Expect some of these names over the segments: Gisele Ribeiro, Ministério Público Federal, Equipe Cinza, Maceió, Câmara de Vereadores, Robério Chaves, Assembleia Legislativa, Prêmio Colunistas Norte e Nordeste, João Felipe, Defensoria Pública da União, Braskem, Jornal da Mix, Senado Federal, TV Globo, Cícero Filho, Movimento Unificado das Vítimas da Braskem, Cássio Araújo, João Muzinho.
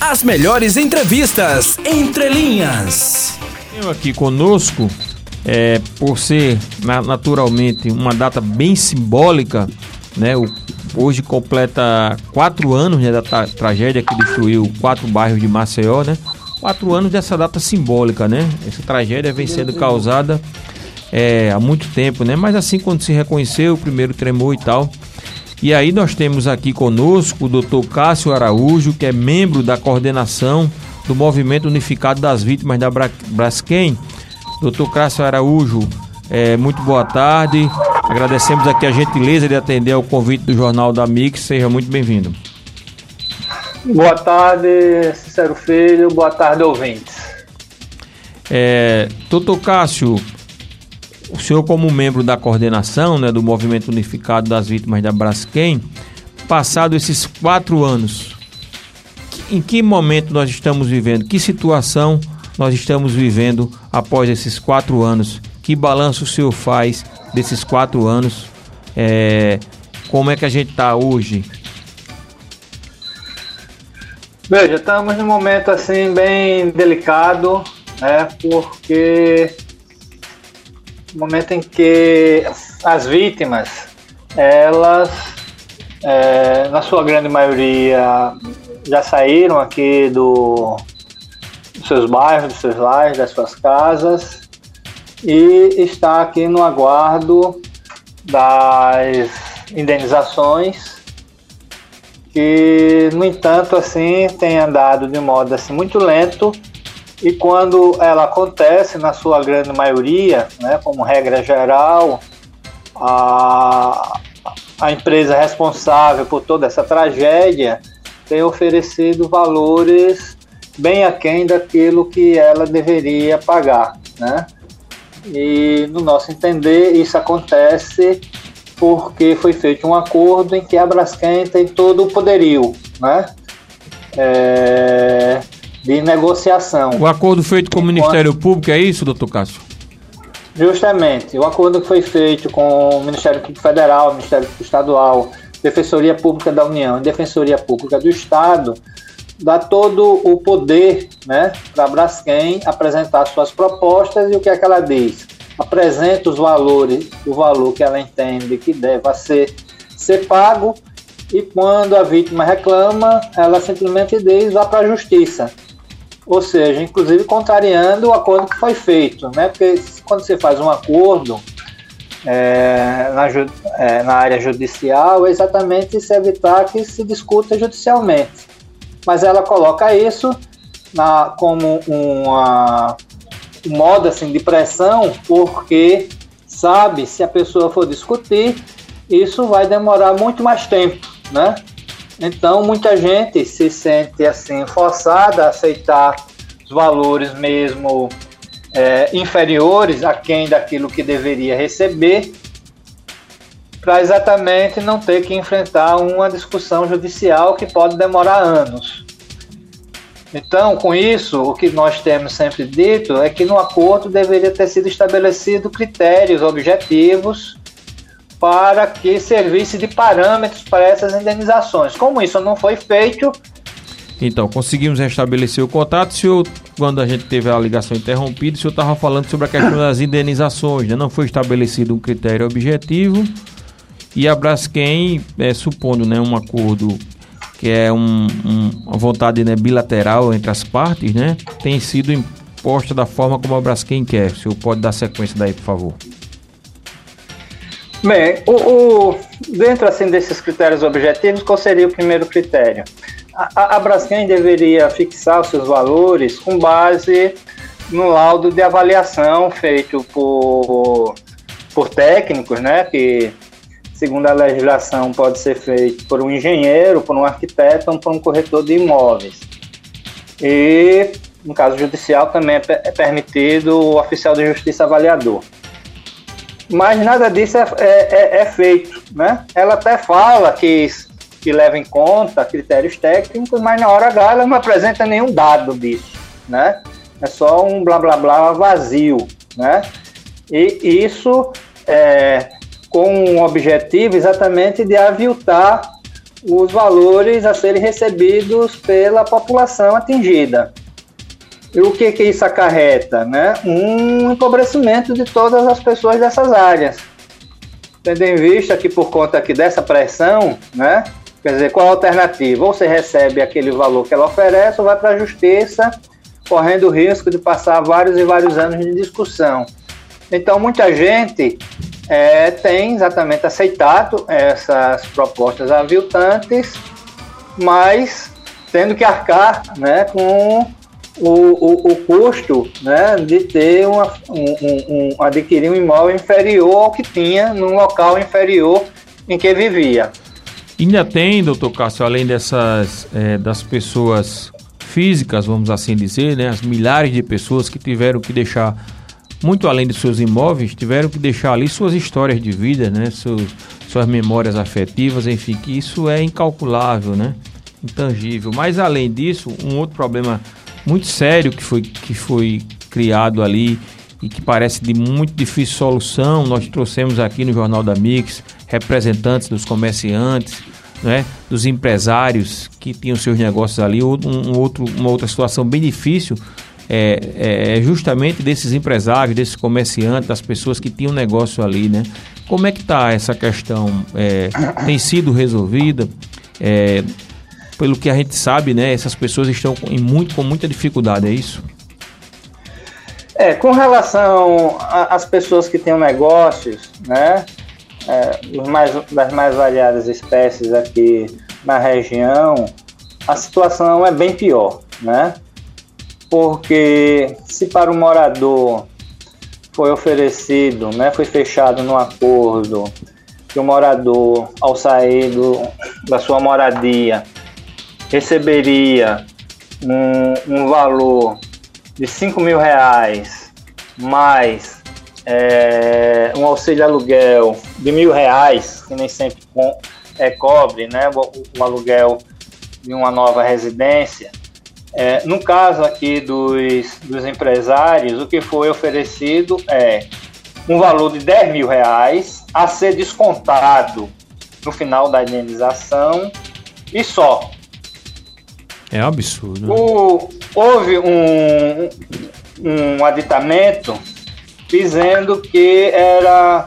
As melhores entrevistas, Entre Linhas. Eu aqui conosco, por ser naturalmente uma data bem simbólica, né? Hoje completa 4 anos, né, da tragédia que destruiu 4 bairros de Maceió, né? 4 anos dessa data simbólica, né? Essa tragédia vem sendo causada há muito tempo, né? Mas assim, quando se reconheceu, o primeiro tremor e tal. E aí nós temos aqui conosco o doutor Cássio Araújo, que é membro da coordenação do Movimento Unificado das Vítimas da Braskem. Doutor Cássio Araújo, muito boa tarde. Agradecemos aqui a gentileza de atender ao convite do Jornal da Mix. Seja muito bem-vindo. Boa tarde, Cícero Filho. Boa tarde, ouvintes. Doutor Cássio, o senhor, como membro da coordenação, né, do Movimento Unificado das Vítimas da Braskem, passado esses 4 anos, em que momento nós estamos vivendo? Que situação nós estamos vivendo após esses 4 anos? Que balanço o senhor faz desses 4 anos? Como é que a gente está hoje? Veja, estamos num momento assim bem delicado, né, porque momento em que as vítimas, elas, na sua grande maioria, já saíram aqui dos seus bairros, dos seus lares, das suas casas, e está aqui no aguardo das indenizações, que, no entanto, assim, tem andado de modo assim, muito lento. E quando ela acontece, na sua grande maioria, né, como regra geral, a empresa responsável por toda essa tragédia tem oferecido valores bem aquém daquilo que ela deveria pagar, né? E, no nosso entender, isso acontece porque foi feito um acordo em que a Braskem tem todo o poderio, né? De negociação. O acordo feito com o Ministério Público, é isso, doutor Cássio? Justamente. O acordo que foi feito com o Ministério Público Federal, Ministério Público Estadual, Defensoria Pública da União e Defensoria Pública do Estado, dá todo o poder, né, para a Braskem apresentar suas propostas. E o que é que ela diz? Apresenta os valores, o valor que ela entende que deva ser pago, e quando a vítima reclama, ela simplesmente diz: vá para a justiça. Ou seja, inclusive contrariando o acordo que foi feito, né? Porque quando você faz um acordo na área judicial, é exatamente se evitar que se discuta judicialmente. Mas ela coloca isso como um modo assim, de pressão, porque sabe, se a pessoa for discutir, isso vai demorar muito mais tempo, né? Então, muita gente se sente assim forçada a aceitar os valores mesmo inferiores àquém daquilo que deveria receber, para exatamente não ter que enfrentar uma discussão judicial que pode demorar anos. Então, com isso, o que nós temos sempre dito é que no acordo deveria ter sido estabelecido critérios objetivos para que servisse de parâmetros para essas indenizações. Como isso não foi feito... Então, conseguimos restabelecer o contato. Quando a gente teve a ligação interrompida, o senhor estava falando sobre a questão das indenizações, né? Não foi estabelecido um critério objetivo, e a Braskem, supondo, né, um acordo que é uma vontade, né, bilateral entre as partes, né, tem sido imposta da forma como a Braskem quer. O senhor pode dar sequência daí, por favor? Bem, dentro assim, desses critérios objetivos, qual seria o primeiro critério? A Braskem deveria fixar os seus valores com base no laudo de avaliação feito por técnicos, né, que, segundo a legislação, pode ser feito por um engenheiro, por um arquiteto ou por um corretor de imóveis. E, no caso judicial, também é permitido o oficial de justiça avaliador. Mas nada disso é feito, né? Ela até fala que leva em conta critérios técnicos, mas na hora H ela não apresenta nenhum dado disso, né? É só um blá blá blá vazio, né? E isso com um objetivo exatamente de aviltar os valores a serem recebidos pela população atingida. E o que isso acarreta? Né? Um empobrecimento de todas as pessoas dessas áreas. Tendo em vista que por conta aqui dessa pressão, né, quer dizer, qual a alternativa? Ou você recebe aquele valor que ela oferece ou vai para a justiça, correndo o risco de passar vários e vários anos de discussão. Então, muita gente tem exatamente aceitado essas propostas aviltantes, mas tendo que arcar, né, com o custo, né, de ter adquirir um imóvel inferior ao que tinha num local inferior em que vivia. Ainda tem, doutor Cássio, além dessas das pessoas físicas, vamos assim dizer, né, as milhares de pessoas que tiveram que deixar, muito além dos seus imóveis, tiveram que deixar ali suas histórias de vida, né, suas memórias afetivas, enfim, que isso é incalculável, né, intangível. Mas além disso, um outro problema muito sério que foi criado ali e que parece de muito difícil solução. Nós trouxemos aqui no Jornal da Mix representantes dos comerciantes, né, dos empresários que tinham seus negócios ali. Uma outra situação bem difícil é justamente desses empresários, desses comerciantes, das pessoas que tinham negócio ali, né? Como é que está essa questão? Tem sido resolvida? Pelo que a gente sabe, né, essas pessoas estão com muita dificuldade, é isso? Com relação às pessoas que têm negócios, né, das mais variadas espécies aqui na região, a situação é bem pior, né? Porque se para o morador foi oferecido, né, foi fechado num acordo que o morador, ao sair da sua moradia, receberia um valor de R$5.000 mais um auxílio aluguel de R$1.000, que nem sempre cobre, né, o aluguel de uma nova residência. No caso aqui dos empresários, o que foi oferecido é um valor de R$10.000 a ser descontado no final da indenização e só. É um absurdo. Houve um aditamento dizendo que era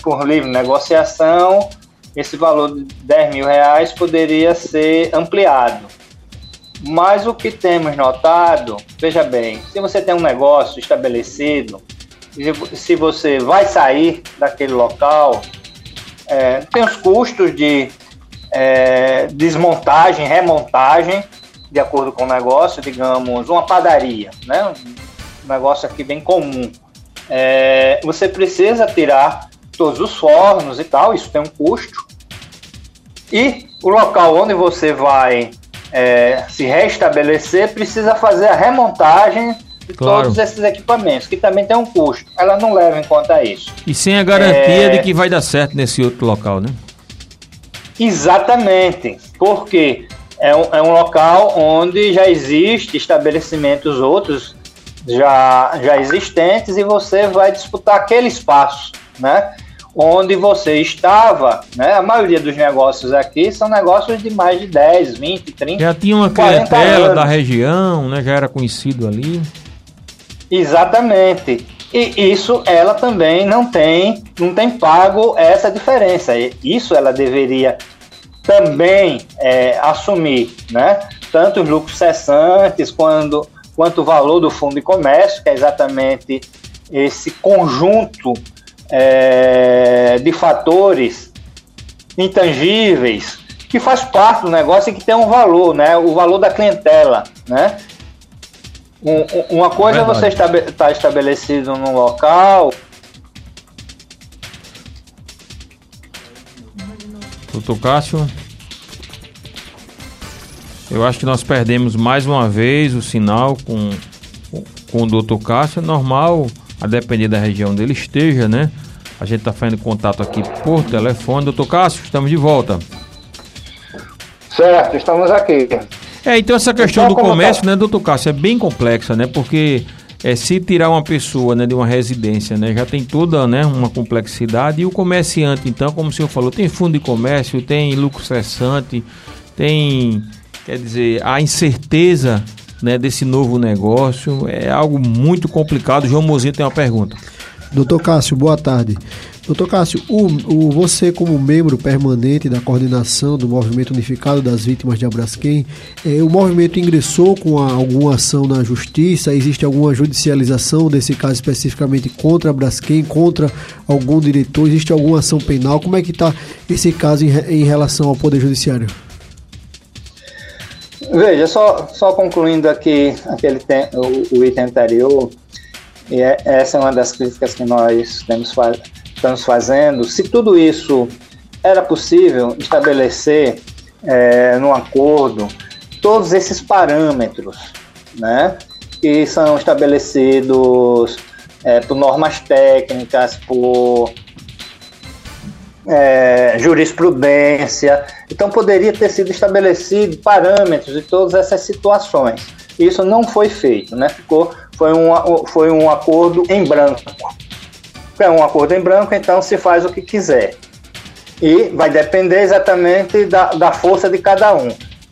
por livre negociação, esse valor de R$10.000 poderia ser ampliado. Mas o que temos notado, veja bem, se você tem um negócio estabelecido, se você vai sair daquele local, tem os custos de desmontagem, remontagem, de acordo com o negócio, digamos, uma padaria, né? Um negócio aqui bem comum. Você precisa tirar todos os fornos e tal, isso tem um custo. E o local onde você vai se restabelecer precisa fazer a remontagem de todos esses equipamentos, que também tem um custo. Ela não leva em conta isso. E sem a garantia de que vai dar certo nesse outro local, né? Exatamente, porque é um local onde já existe estabelecimentos outros já existentes e você vai disputar aquele espaço, né, onde você estava, né? A maioria dos negócios aqui são negócios de mais de 10, 20, 30, já tinha uma clientela da região, né, já era conhecido ali. Exatamente. E isso ela também não tem pago essa diferença. Isso ela deveria também assumir, né? Tanto os lucros cessantes quanto o valor do fundo de comércio, que é exatamente esse conjunto de fatores intangíveis que faz parte do negócio e que tem um valor, né? O valor da clientela, né? Uma coisa é você está estabelecido num local. Doutor Cássio, eu acho que nós perdemos mais uma vez o sinal com o doutor Cássio. É normal, a depender da região onde ele esteja, né? A gente está fazendo contato aqui por telefone. Doutor Cássio, estamos de volta. Certo, estamos aqui. Então essa questão do comércio, né, doutor Cássio, é bem complexa, né, porque se tirar uma pessoa, né, de uma residência, né, já tem toda, né, uma complexidade. E o comerciante, então, como o senhor falou, tem fundo de comércio, tem lucro cessante, tem, quer dizer, a incerteza, né, desse novo negócio. É algo muito complicado. João Muzinho tem uma pergunta. Doutor Cássio, boa tarde. Doutor Cássio, você como membro permanente da coordenação do Movimento Unificado das Vítimas da Braskem, o movimento ingressou com alguma ação na justiça? Existe alguma judicialização desse caso especificamente contra a Braskem, contra algum diretor? Existe alguma ação penal? Como é que está esse caso em relação ao Poder Judiciário? Veja, só concluindo aqui o item anterior, e essa é uma das críticas que nós estamos fazendo. Se tudo isso era possível estabelecer num acordo, todos esses parâmetros, né, que são estabelecidos por normas técnicas, por jurisprudência, então poderia ter sido estabelecido parâmetros de todas essas situações. Isso não foi feito, né? Foi um acordo em branco. É um acordo em branco, então se faz o que quiser. E vai depender exatamente da força de cada um.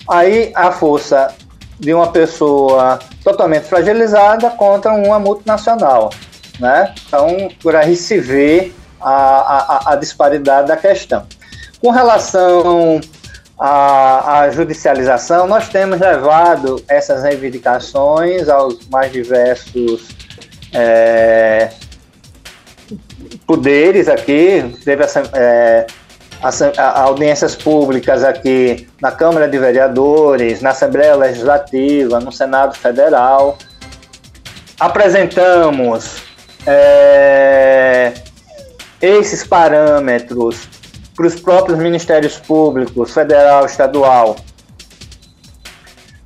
Aí a força de uma pessoa totalmente fragilizada contra uma multinacional, né? Então, por aí se vê a disparidade da questão. Com relação à judicialização, nós temos levado essas reivindicações aos mais diversos poderes aqui. Teve audiências públicas aqui na Câmara de Vereadores, na Assembleia Legislativa, no Senado Federal. Apresentamos esses parâmetros para os próprios ministérios públicos, federal, estadual,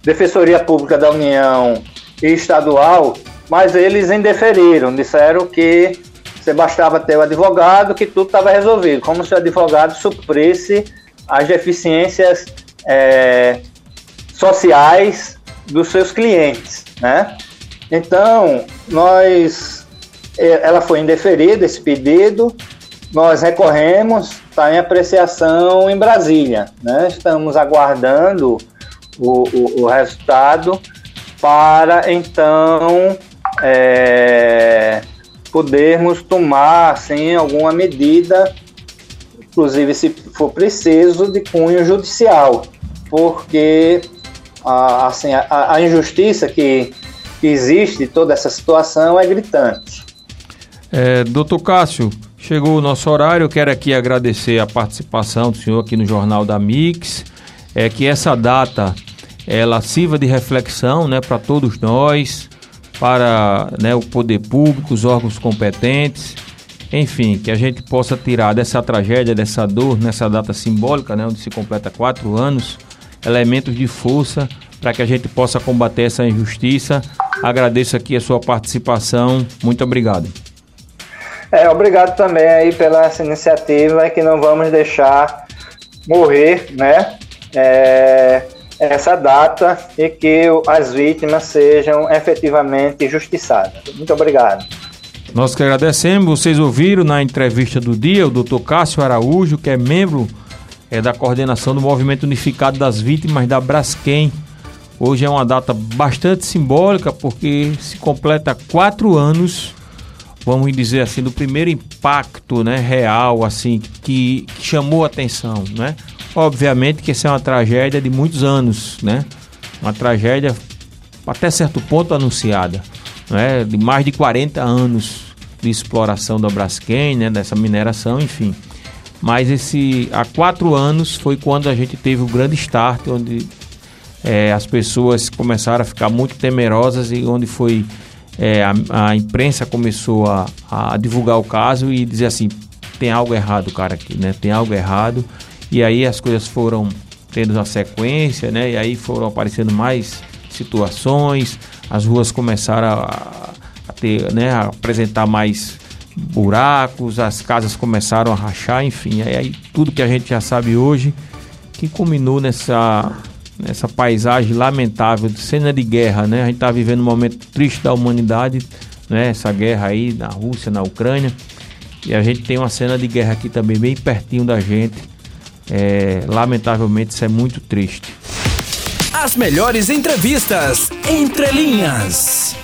Defensoria Pública da União e estadual, mas eles indeferiram, disseram que você bastava ter o advogado, que tudo estava resolvido, como se o advogado suprisse as deficiências sociais dos seus clientes, né? Então, ela foi indeferida, esse pedido, nós recorremos, está em apreciação em Brasília, né? Estamos aguardando o resultado para, então, podermos tomar, assim, alguma medida, inclusive se for preciso, de cunho judicial, porque a injustiça que existe em toda essa situação é gritante. Doutor Cássio, chegou o nosso horário. Eu quero aqui agradecer a participação do senhor aqui no Jornal da Mix, que essa data ela sirva de reflexão, né, para todos nós, para, né, o poder público, os órgãos competentes, enfim, que a gente possa tirar dessa tragédia, dessa dor, nessa data simbólica, né, onde se completa 4 anos, elementos de força para que a gente possa combater essa injustiça. Agradeço aqui a sua participação, muito obrigado. Obrigado também aí pela essa iniciativa, que não vamos deixar morrer, né, essa data, e que as vítimas sejam efetivamente justiçadas. Muito obrigado. Nós que agradecemos. Vocês ouviram na entrevista do dia o Dr. Cássio Araújo, que é membro da coordenação do Movimento Unificado das Vítimas da Braskem. Hoje é uma data bastante simbólica, porque se completa 4 anos, vamos dizer assim, do primeiro impacto, né, real, assim, que chamou a atenção, né? Obviamente que essa é uma tragédia de muitos anos, né? Uma tragédia até certo ponto anunciada, né? De mais de 40 anos de exploração da Braskem, né, dessa mineração, enfim. Mas há 4 anos foi quando a gente teve o grande start, onde as pessoas começaram a ficar muito temerosas, e onde foi a imprensa começou a divulgar o caso e dizer assim: tem algo errado, cara, aqui, né? Tem algo errado. E aí as coisas foram tendo uma sequência, né? E aí foram aparecendo mais situações, as ruas começaram a ter, né, a apresentar mais buracos, as casas começaram a rachar, enfim. Aí tudo que a gente já sabe hoje, que culminou nessa nessa paisagem lamentável de cena de guerra, né? A gente está vivendo um momento triste da humanidade, né? Essa guerra aí na Rússia, na Ucrânia, e a gente tem uma cena de guerra aqui também bem pertinho da gente. Lamentavelmente isso é muito triste. As melhores entrevistas, Entre Linhas.